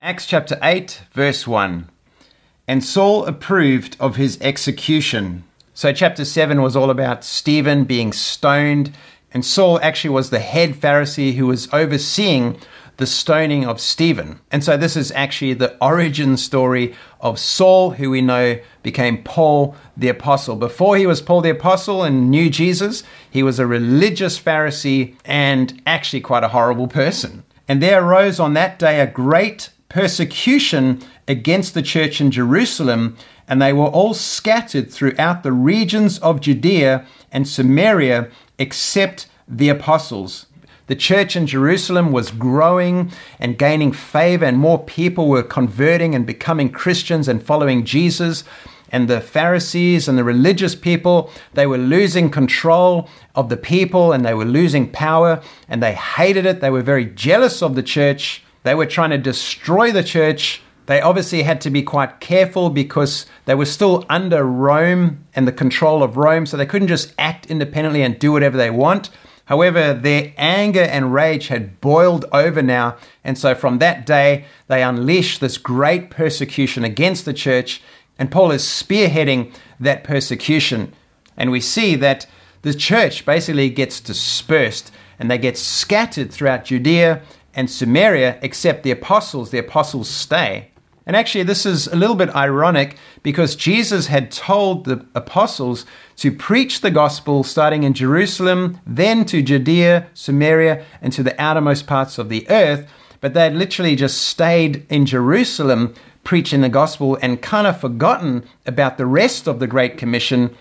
Acts chapter 8, verse 1. And Saul approved of his execution. So chapter 7 was all about Stephen being stoned. And Saul actually was the head Pharisee who was overseeing the stoning of Stephen. And so this is actually the origin story of Saul, who we know became Paul the Apostle. Before he was Paul the Apostle and knew Jesus, he was a religious Pharisee and actually quite a horrible person. And there arose on that day a great persecution against the church in Jerusalem, and they were all scattered throughout the regions of Judea and Samaria, except the apostles. The church in Jerusalem was growing and gaining favor, and more people were converting and becoming Christians and following Jesus. And the Pharisees and the religious people, they were losing control of the people and they were losing power, and they hated it. They were very jealous of the church. They were trying to destroy the church. They obviously had to be quite careful because they were still under Rome and the control of Rome, so they couldn't just act independently and do whatever they want. However, their anger and rage had boiled over now, and so from that day, they unleashed this great persecution against the church, and Paul is spearheading that persecution. And we see that the church basically gets dispersed, and they get scattered throughout Judea and Samaria, except the apostles. The apostles stay. And actually, this is a little bit ironic because Jesus had told the apostles to preach the gospel starting in Jerusalem, then to Judea, Samaria, and to the outermost parts of the earth. But they had literally just stayed in Jerusalem preaching the gospel and kind of forgotten about the rest of the Great Commission.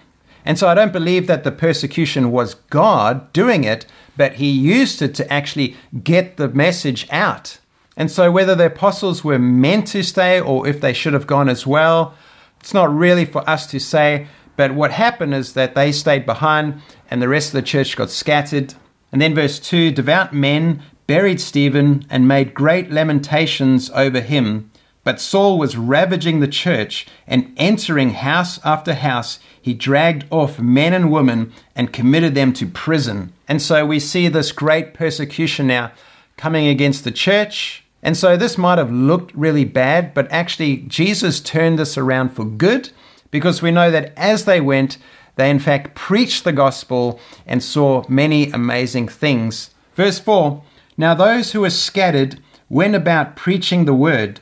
And so I don't believe that the persecution was God doing it, but he used it to actually get the message out. And so whether the apostles were meant to stay or if they should have gone as well, it's not really for us to say. But what happened is that they stayed behind and the rest of the church got scattered. And then verse 2, devout men buried Stephen and made great lamentations over him. But Saul was ravaging the church and entering house after house. He dragged off men and women and committed them to prison. And so we see this great persecution now coming against the church. And so this might have looked really bad, but actually Jesus turned this around for good, because we know that as they went, they in fact preached the gospel and saw many amazing things. Verse 4, now those who were scattered went about preaching the word.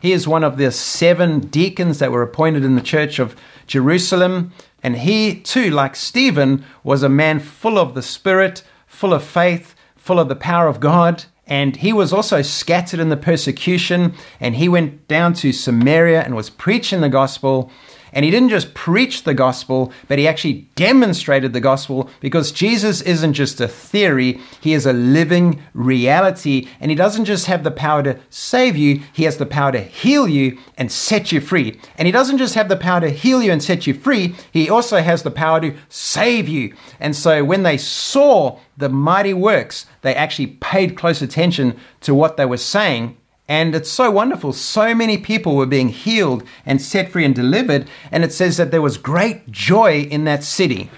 He is one of the 7 deacons that were appointed in the church of Jerusalem. And he too, like Stephen, was a man full of the Spirit, full of faith, full of the power of God. And he was also scattered in the persecution, and he went down to Samaria and was preaching the gospel. And he didn't just preach the gospel, but he actually demonstrated the gospel, because Jesus isn't just a theory. He is a living reality, and he doesn't just have the power to save you. He has the power to heal you and set you free. And he doesn't just have the power to heal you and set you free. He also has the power to save you. And so when they saw the mighty works, they actually paid close attention to what they were saying. And it's so wonderful. So many people were being healed and set free and delivered. And it says that there was great joy in that city.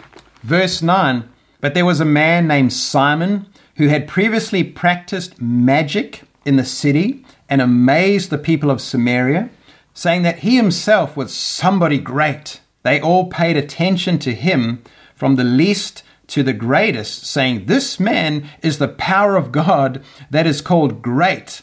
Verse 9, but there was a man named Simon who had previously practiced magic in the city and amazed the people of Samaria, saying that he himself was somebody great. They all paid attention to him, from the least to the greatest, saying, this man is the power of God that is called great.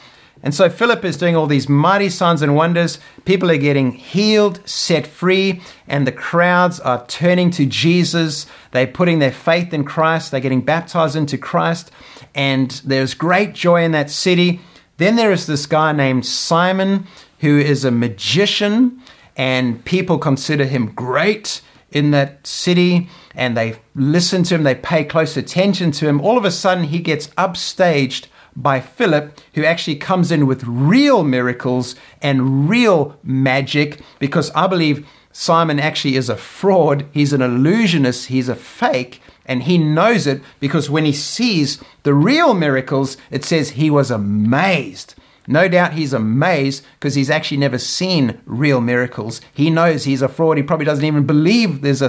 And so Philip is doing all these mighty signs and wonders. People are getting healed, set free, and the crowds are turning to Jesus. They're putting their faith in Christ. They're getting baptized into Christ. And there's great joy in that city. Then there is this guy named Simon, who is a magician, and people consider him great in that city, and they listen to him. They pay close attention to him. All of a sudden, he gets upstaged by Philip, who actually comes in with real miracles and real magic, because I believe Simon actually is a fraud. He's an illusionist. He's a fake, and he knows it, because when he sees the real miracles, it says he was amazed. No doubt he's amazed because he's actually never seen real miracles. He knows he's a fraud. He probably doesn't even believe there's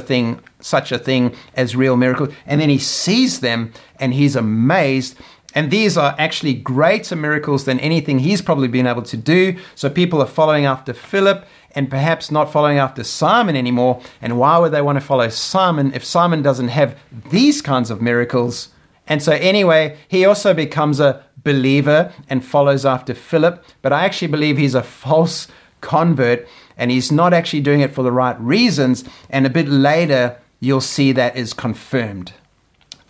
such a thing as real miracles. And then he sees them and he's amazed. And these are actually greater miracles than anything he's probably been able to do. So people are following after Philip and perhaps not following after Simon anymore. And why would they want to follow Simon if Simon doesn't have these kinds of miracles? And so anyway, he also becomes a believer and follows after Philip. But I actually believe he's a false convert and he's not actually doing it for the right reasons. And a bit later, you'll see that is confirmed.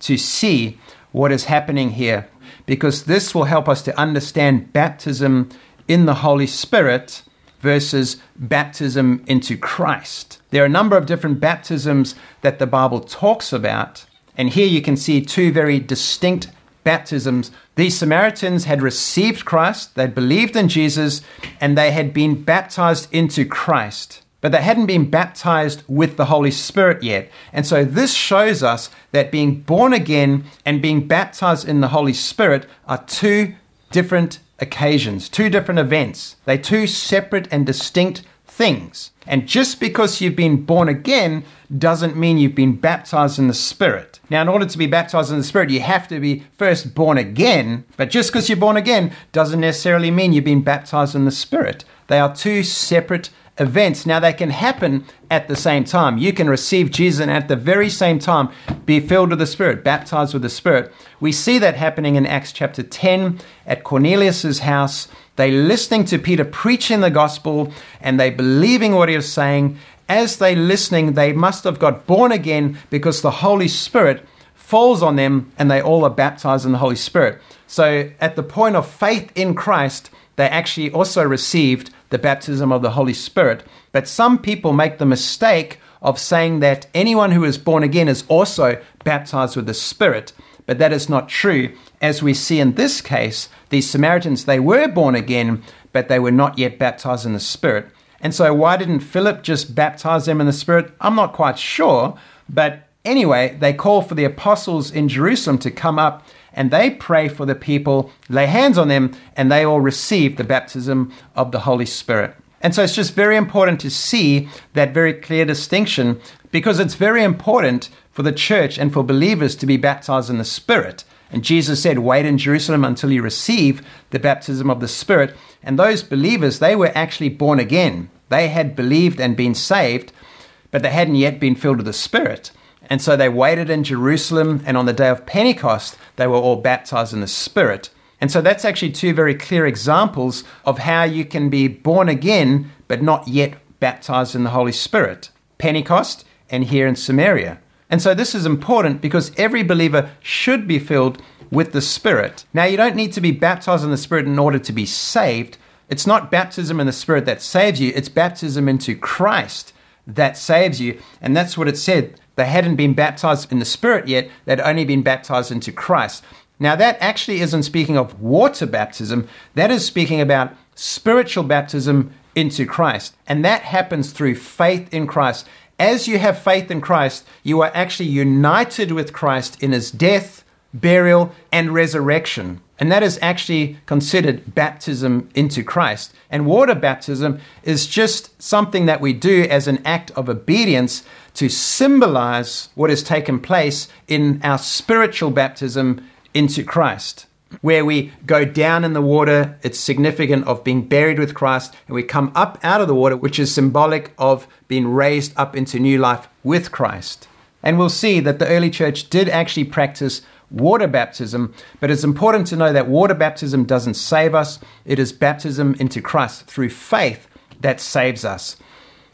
to see what is happening here, because this will help us to understand baptism in the Holy Spirit versus baptism into Christ. There are a number of different baptisms that the Bible talks about, and here you can see two very distinct baptisms. These Samaritans had received Christ, they believed in Jesus, and they had been baptized into Christ. But they hadn't been baptized with the Holy Spirit yet. And so this shows us that being born again and being baptized in the Holy Spirit are two different occasions, two different events. They're two separate and distinct things. And just because you've been born again doesn't mean you've been baptized in the Spirit. Now, in order to be baptized in the Spirit, you have to be first born again. But just because you're born again doesn't necessarily mean you've been baptized in the Spirit. They are two separate events. Now, they can happen at the same time. You can receive Jesus and at the very same time be filled with the Spirit, baptized with the Spirit. We see that happening in Acts chapter 10 at Cornelius's house. They listening to Peter preaching the gospel and they believing what he was saying. As they listening, they must have got born again because the Holy Spirit falls on them and they all are baptized in the Holy Spirit. So at the point of faith in Christ, they actually also received the baptism of the Holy Spirit. But some people make the mistake of saying that anyone who is born again is also baptized with the Spirit. But that is not true. As we see in this case, these Samaritans, they were born again, but they were not yet baptized in the Spirit. And so why didn't Philip just baptize them in the Spirit? I'm not quite sure. But anyway, they call for the apostles in Jerusalem to come up and they pray for the people, lay hands on them, and they all receive the baptism of the Holy Spirit. And so it's just very important to see that very clear distinction, because it's very important for the church and for believers to be baptized in the Spirit. And Jesus said, wait in Jerusalem until you receive the baptism of the Spirit. And those believers, they were actually born again. They had believed and been saved, but they hadn't yet been filled with the Spirit. And so they waited in Jerusalem, and on the day of Pentecost, they were all baptized in the Spirit. And so that's actually two very clear examples of how you can be born again, but not yet baptized in the Holy Spirit. Pentecost and here in Samaria. And so this is important because every believer should be filled with the Spirit. Now, you don't need to be baptized in the Spirit in order to be saved. It's not baptism in the Spirit that saves you. It's baptism into Christ that saves you. And that's what it said. They hadn't been baptized in the Spirit yet. They'd only been baptized into Christ. Now, that actually isn't speaking of water baptism. That is speaking about spiritual baptism into Christ. And that happens through faith in Christ. As you have faith in Christ, you are actually united with Christ in his death, burial, and resurrection. And that is actually considered baptism into Christ. And water baptism is just something that we do as an act of obedience to symbolize what has taken place in our spiritual baptism into Christ, where we go down in the water. It's significant of being buried with Christ, and we come up out of the water, which is symbolic of being raised up into new life with Christ. And we'll see that the early church did actually practice water baptism, but it's important to know that water baptism doesn't save us. It is baptism into Christ through faith that saves us.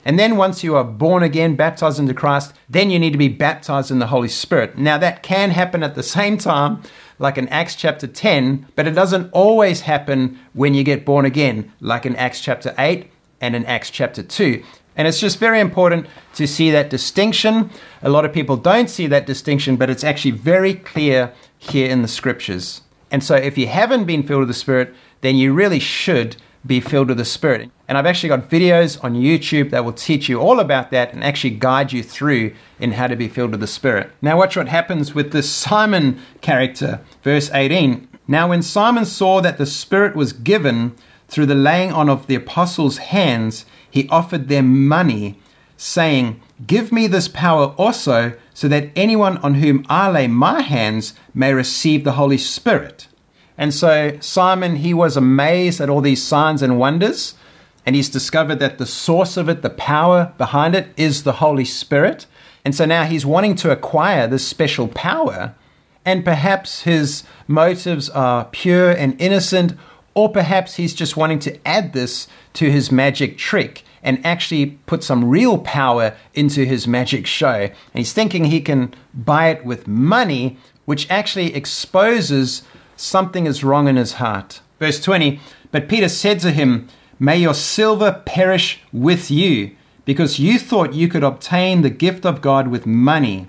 And then once you are born again, baptized into Christ, then you need to be baptized in the Holy Spirit. Now that can happen at the same time, like in Acts chapter 10, but it doesn't always happen when you get born again, like in Acts chapter 8 and in Acts chapter 2. And it's just very important to see that distinction. A lot of people don't see that distinction, but it's actually very clear here in the scriptures. And so if you haven't been filled with the Spirit, then you really should be filled with the Spirit. And I've actually got videos on YouTube that will teach you all about that and actually guide you through in how to be filled with the Spirit. Now watch what happens with this Simon character, verse 18. Now when Simon saw that the Spirit was given through the laying on of the apostles' hands, he offered them money, saying, "Give me this power also, so that anyone on whom I lay my hands may receive the Holy Spirit." And so Simon, he was amazed at all these signs and wonders, and he's discovered that the source of it, the power behind it, is the Holy Spirit. And so now he's wanting to acquire this special power, and perhaps his motives are pure and innocent, or perhaps he's just wanting to add this to his magic trick and actually put some real power into his magic show. And he's thinking he can buy it with money, which actually exposes something is wrong in his heart. Verse 20, but Peter said to him, "May your silver perish with you, because you thought you could obtain the gift of God with money.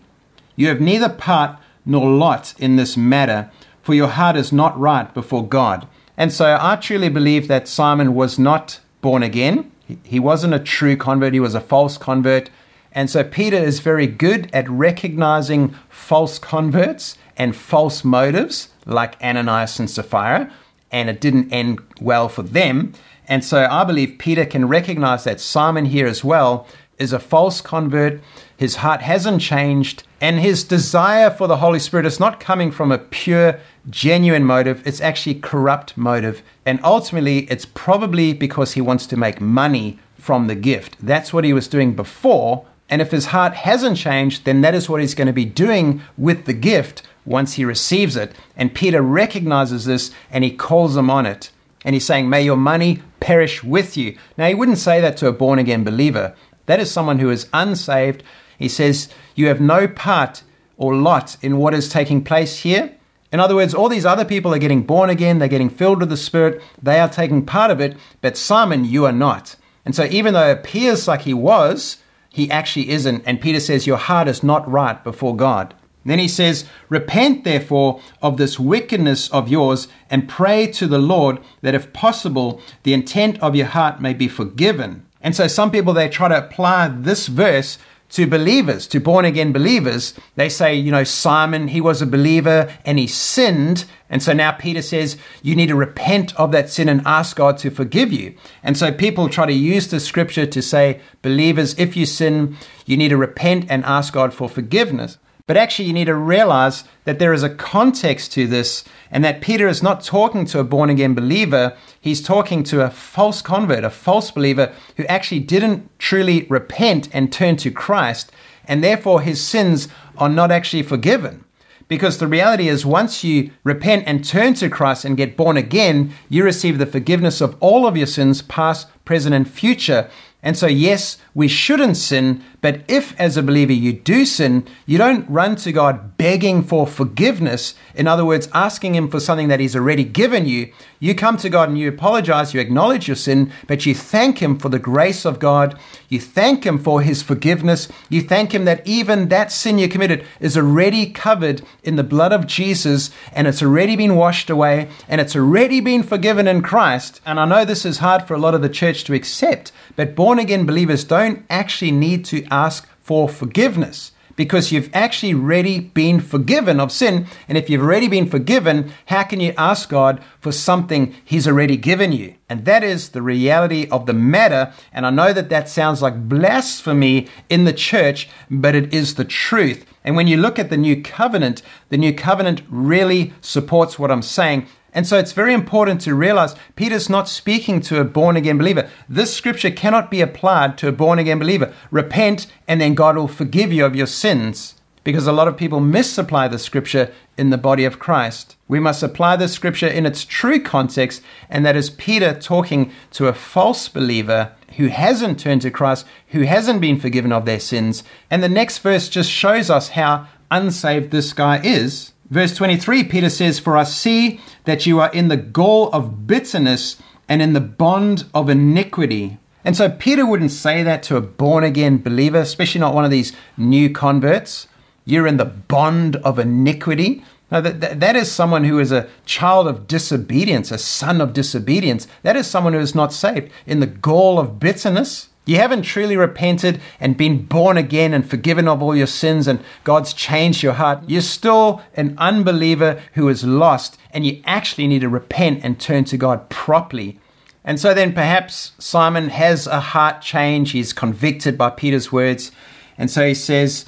You have neither part nor lot in this matter, for your heart is not right before God." And so I truly believe that Simon was not born again. He wasn't a true convert. He was a false convert. And so Peter is very good at recognizing false converts and false motives, like Ananias and Sapphira. And it didn't end well for them. And so I believe Peter can recognize that Simon here as well is a false convert. His heart hasn't changed, and his desire for the Holy Spirit is not coming from a pure, genuine motive. It's actually a corrupt motive. And ultimately, it's probably because he wants to make money from the gift. That's what he was doing before. And if his heart hasn't changed, then that is what he's going to be doing with the gift once he receives it. And Peter recognizes this, and he calls him on it. And he's saying, "May your money perish with you." Now, he wouldn't say that to a born-again believer. That is someone who is unsaved. He says, "You have no part or lot in what is taking place here." In other words, all these other people are getting born again. They're getting filled with the Spirit. They are taking part of it. But Simon, you are not. And so even though it appears like he was, he actually isn't. And Peter says, "Your heart is not right before God." And then he says, "Repent, therefore, of this wickedness of yours and pray to the Lord that, if possible, the intent of your heart may be forgiven." And so some people, they try to apply this verse to believers, to born-again believers. They say, you know, Simon, he was a believer and he sinned. And so now Peter says, you need to repent of that sin and ask God to forgive you. And so people try to use the scripture to say, believers, if you sin, you need to repent and ask God for forgiveness. But actually, you need to realize that there is a context to this, and that Peter is not talking to a born-again believer. He's talking to a false convert, a false believer who actually didn't truly repent and turn to Christ, and therefore his sins are not actually forgiven. Because the reality is, once you repent and turn to Christ and get born again, you receive the forgiveness of all of your sins, past, present, and future. And so, yes, we shouldn't sin, but if as a believer you do sin, you don't run to God begging for forgiveness. In other words, asking him for something that he's already given you. You come to God and you apologize, you acknowledge your sin, but you thank him for the grace of God. You thank him for his forgiveness. You thank him that even that sin you committed is already covered in the blood of Jesus, and it's already been washed away, and it's already been forgiven in Christ. And I know this is hard for a lot of the church to accept, but born-again believers don't actually need to ask for forgiveness, because you've actually already been forgiven of sin. And if you've already been forgiven, how can you ask God for something He's already given you? And that is the reality of the matter. And I know that that sounds like blasphemy in the church, but it is the truth. And when you look at the new covenant really supports what I'm saying. And so it's very important to realize Peter's not speaking to a born-again believer. This scripture cannot be applied to a born-again believer. Repent, and then God will forgive you of your sins. Because a lot of people misapply the scripture in the body of Christ. We must apply the scripture in its true context, and that is Peter talking to a false believer who hasn't turned to Christ, who hasn't been forgiven of their sins. And the next verse just shows us how unsaved this guy is. Verse 23, Peter says, "For I see that you are in the gall of bitterness and in the bond of iniquity." And so Peter wouldn't say that to a born-again believer, especially not one of these new converts. You're in the bond of iniquity. Now, that is someone who is a child of disobedience, a son of disobedience. That is someone who is not saved. In the gall of bitterness. You haven't truly repented and been born again and forgiven of all your sins and God's changed your heart. You're still an unbeliever who is lost, and you actually need to repent and turn to God properly. And so then perhaps Simon has a heart change. He's convicted by Peter's words. And so he says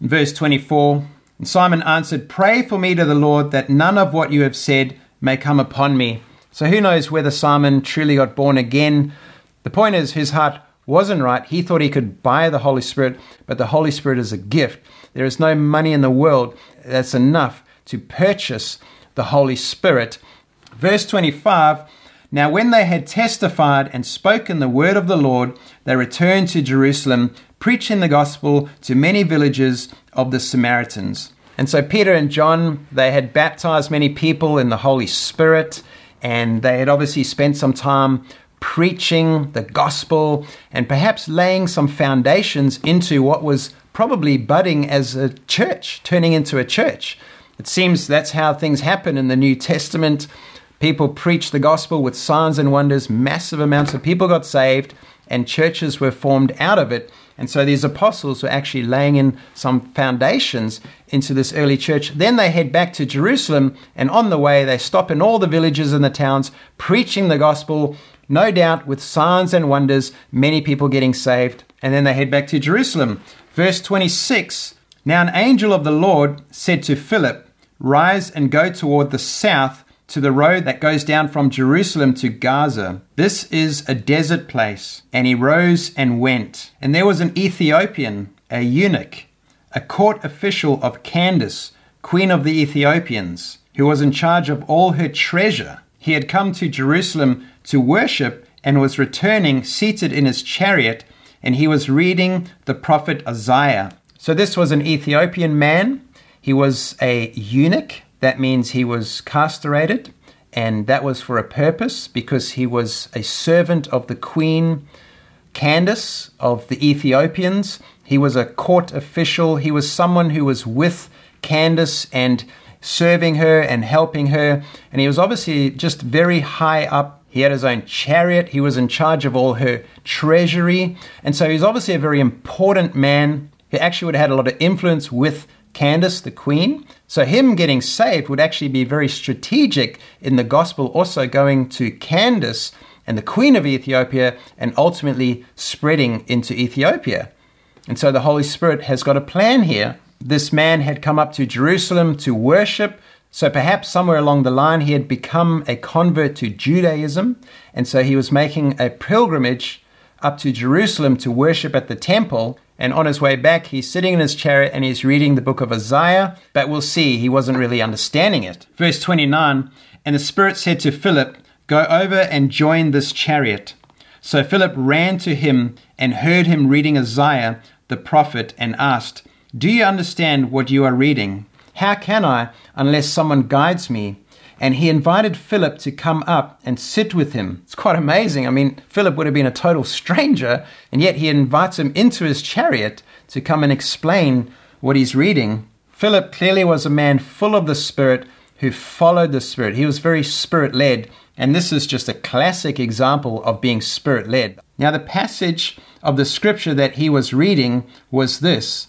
in verse 24, "And Simon answered, 'Pray for me to the Lord that none of what you have said may come upon me.'" So who knows whether Simon truly got born again? The point is his heart wasn't right. He thought he could buy the Holy Spirit, but the Holy Spirit is a gift. There is no money in the world that's enough to purchase the Holy Spirit. Verse 25, "Now when they had testified and spoken the word of the Lord, they returned to Jerusalem, preaching the gospel to many villages of the Samaritans." And so Peter and John, they had baptized many people in the Holy Spirit, and they had obviously spent some time preaching the gospel and perhaps laying some foundations into what was probably budding as a church, turning into a church. It seems that's how things happen in the New Testament. People preached the gospel with signs and wonders, massive amounts of people got saved, and churches were formed out of it. And so these apostles were actually laying in some foundations into this early church. Then they head back to Jerusalem, and on the way they stop in all the villages and the towns, preaching the gospel, no doubt with signs and wonders, many people getting saved. And then they head back to Jerusalem. Verse 26, "Now an angel of the Lord said to Philip, 'Rise and go toward the south to the road that goes down from Jerusalem to Gaza. This is a desert place.' And he rose and went. And there was an Ethiopian, a eunuch, a court official of Candace, queen of the Ethiopians, who was in charge of all her treasure. He had come to Jerusalem to worship and was returning seated in his chariot, and he was reading the prophet Isaiah." So this was an Ethiopian man. He was a eunuch. That means he was castrated, and that was for a purpose because he was a servant of the queen Candace of the Ethiopians. He was a court official. He was someone who was with Candace and serving her and helping her, and he was obviously just very high up. He had his own chariot. He was in charge of all her treasury. And so he's obviously a very important man. He actually would have had a lot of influence with Candace, the queen. So him getting saved would actually be very strategic in the gospel, also going to Candace and the queen of Ethiopia and ultimately spreading into Ethiopia. And so the Holy Spirit has got a plan here. This man had come up to Jerusalem to worship. So perhaps somewhere along the line, he had become a convert to Judaism. And so he was making a pilgrimage up to Jerusalem to worship at the temple. And on his way back, he's sitting in his chariot and he's reading the book of Isaiah. But we'll see, he wasn't really understanding it. Verse 29, "And the Spirit said to Philip, 'Go over and join this chariot.' So Philip ran to him and heard him reading Isaiah the prophet and asked, 'Do you understand what you are reading?' 'How can I unless someone guides me?' And he invited Philip to come up and sit with him." It's quite amazing. I mean, Philip would have been a total stranger, and yet he invites him into his chariot to come and explain what he's reading. Philip clearly was a man full of the Spirit who followed the Spirit. He was very Spirit-led, and this is just a classic example of being Spirit-led. Now, the passage of the scripture that he was reading was this,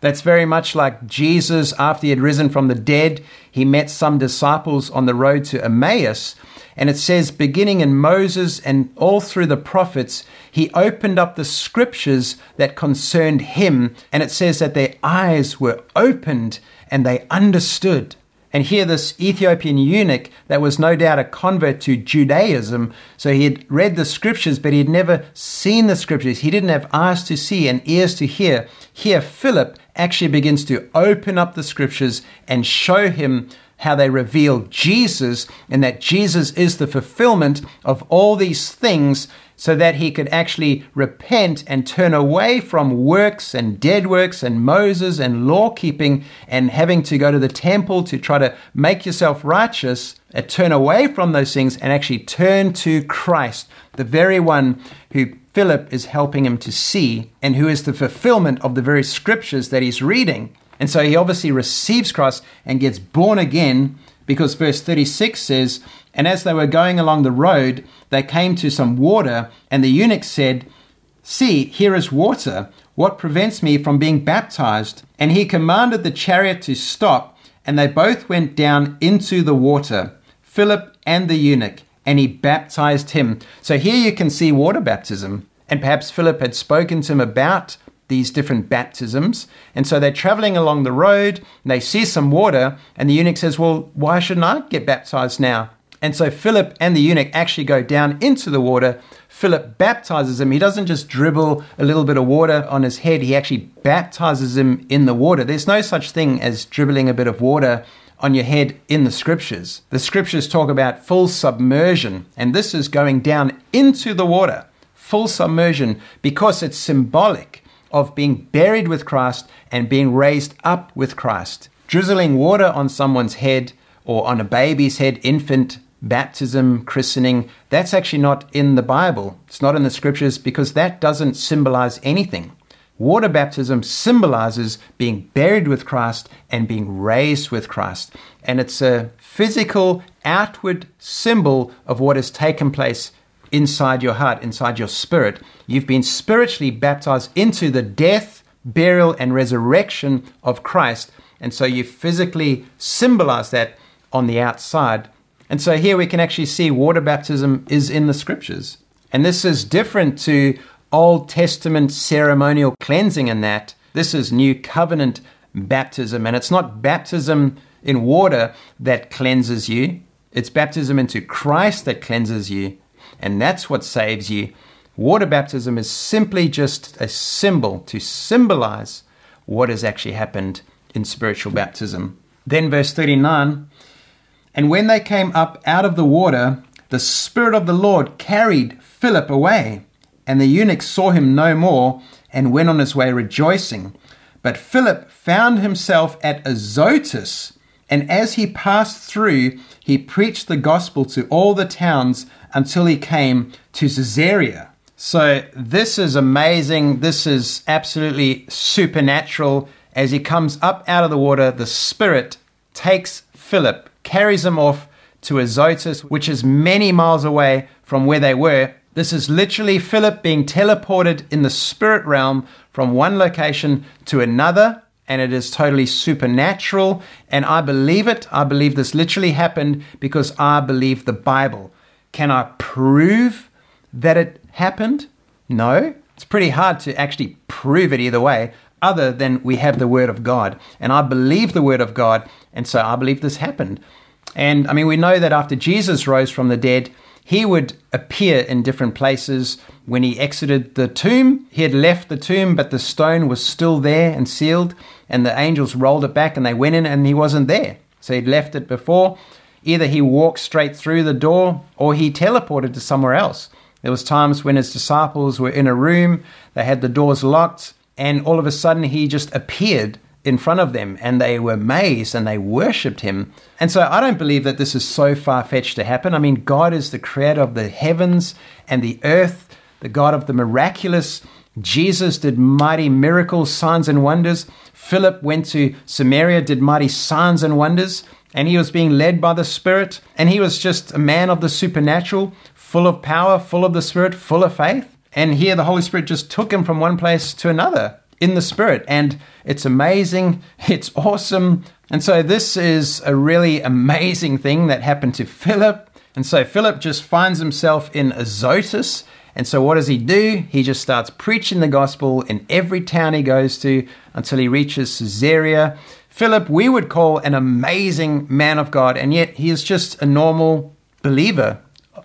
That's very much like Jesus, after he had risen from the dead, he met some disciples on the road to Emmaus. And it says, beginning in Moses and all through the prophets, he opened up the scriptures that concerned him. And it says that their eyes were opened and they understood. And here this Ethiopian eunuch that was no doubt a convert to Judaism, so he had read the scriptures, but he had never seen the scriptures. He didn't have eyes to see and ears to hear. Here Philip actually begins to open up the scriptures and show him how they reveal Jesus, and that Jesus is the fulfillment of all these things, so that he could actually repent and turn away from works and dead works and Moses and law keeping and having to go to the temple to try to make yourself righteous, and turn away from those things and actually turn to Christ, the very one who Philip is helping him to see and who is the fulfillment of the very scriptures that he's reading. And so he obviously receives Christ and gets born again, because verse 36 says, And as they were going along the road, they came to some water, and the eunuch said, See, here is water. What prevents me from being baptized? And he commanded the chariot to stop, and they both went down into the water, Philip and the eunuch, and he baptized him. So here you can see water baptism. And perhaps Philip had spoken to him about these different baptisms. And so they're traveling along the road, and they see some water, and the eunuch says, Well, why shouldn't I get baptized now? And so Philip and the eunuch actually go down into the water. Philip baptizes him. He doesn't just dribble a little bit of water on his head. He actually baptizes him in the water. There's no such thing as dribbling a bit of water on your head in the scriptures. The scriptures talk about full submersion, and this is going down into the water, full submersion, because it's symbolic of being buried with Christ and being raised up with Christ. Drizzling water on someone's head or on a baby's head, infant baptism, christening, that's actually not in the Bible. It's not in the scriptures, because that doesn't symbolize anything. Water baptism symbolizes being buried with Christ and being raised with Christ. And it's a physical, outward symbol of what has taken place inside your heart, inside your spirit. You've been spiritually baptized into the death, burial, and resurrection of Christ. And so you physically symbolize that on the outside. And so here we can actually see water baptism is in the scriptures. And this is different to Old Testament ceremonial cleansing in that. This is new covenant baptism. And it's not baptism in water that cleanses you. It's baptism into Christ that cleanses you. And that's what saves you. Water baptism is simply just a symbol to symbolize what has actually happened in spiritual baptism. Then verse 39, And when they came up out of the water, the Spirit of the Lord carried Philip away, and the eunuch saw him no more, and went on his way rejoicing. But Philip found himself at Azotus, and as he passed through, he preached the gospel to all the towns until he came to Caesarea. So this is amazing. This is absolutely supernatural. As he comes up out of the water, the Spirit takes Philip, carries him off to Azotus, which is many miles away from where they were. This is literally Philip being teleported in the spirit realm from one location to another, and it is totally supernatural. And I believe it. I believe this literally happened because I believe the Bible. Can I prove that it happened? No. It's pretty hard to actually prove it either way, other than we have the Word of God. And I believe the Word of God, and so I believe this happened. And I mean, we know that after Jesus rose from the dead, he would appear in different places. When he exited the tomb, he had left the tomb, but the stone was still there and sealed, and the angels rolled it back and they went in and he wasn't there. So he'd left it before. Either he walked straight through the door or he teleported to somewhere else. There was times when his disciples were in a room, they had the doors locked, And all of a sudden, he just appeared in front of them, and they were amazed and they worshipped him. And so I don't believe that this is so far-fetched to happen. I mean, God is the creator of the heavens and the earth, the God of the miraculous. Jesus did mighty miracles, signs and wonders. Philip went to Samaria, did mighty signs and wonders, and he was being led by the Spirit. And he was just a man of the supernatural, full of power, full of the Spirit, full of faith. And here the Holy Spirit just took him from one place to another in the Spirit. And it's amazing. It's awesome. And so this is a really amazing thing that happened to Philip. And so Philip just finds himself in Azotus. And so what does he do? He just starts preaching the gospel in every town he goes to until he reaches Caesarea. Philip, we would call an amazing man of God, and yet he is just a normal believer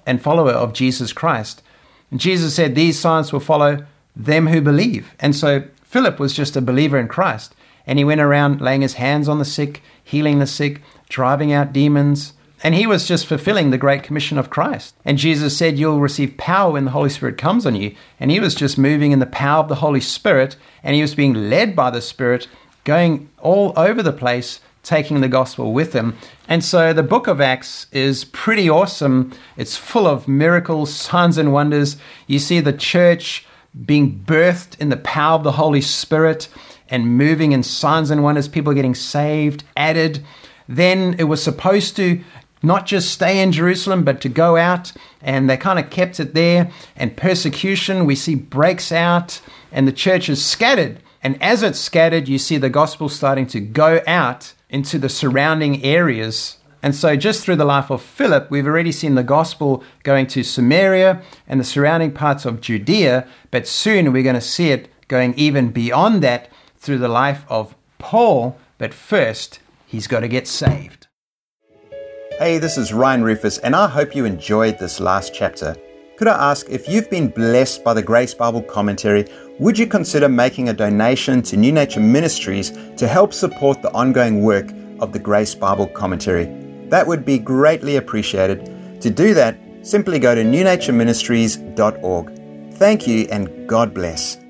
and follower of Jesus Christ. And Jesus said, these signs will follow them who believe. And so Philip was just a believer in Christ, and he went around laying his hands on the sick, healing the sick, driving out demons. And he was just fulfilling the Great Commission of Christ. And Jesus said, you'll receive power when the Holy Spirit comes on you. And he was just moving in the power of the Holy Spirit. And he was being led by the Spirit, going all over the place, taking the gospel with him. And so the book of Acts is pretty awesome. It's full of miracles, signs and wonders. You see the church being birthed in the power of the Holy Spirit and moving in signs and wonders. People getting saved, added. Then it was supposed to not just stay in Jerusalem, but to go out, and they kind of kept it there. And persecution, we see, breaks out, and the church is scattered. And as it's scattered, you see the gospel starting to go out into the surrounding areas. And so just through the life of Philip, we've already seen the gospel going to Samaria and the surrounding parts of Judea, but soon we're going to see it going even beyond that through the life of Paul. But first, he's got to get saved. Hey, this is Ryan Rufus, and I hope you enjoyed this last chapter. Could I ask, if you've been blessed by the Grace Bible Commentary, would you consider making a donation to New Nature Ministries to help support the ongoing work of the Grace Bible Commentary? That would be greatly appreciated. To do that, simply go to newnaturministries.org. Thank you, and God bless.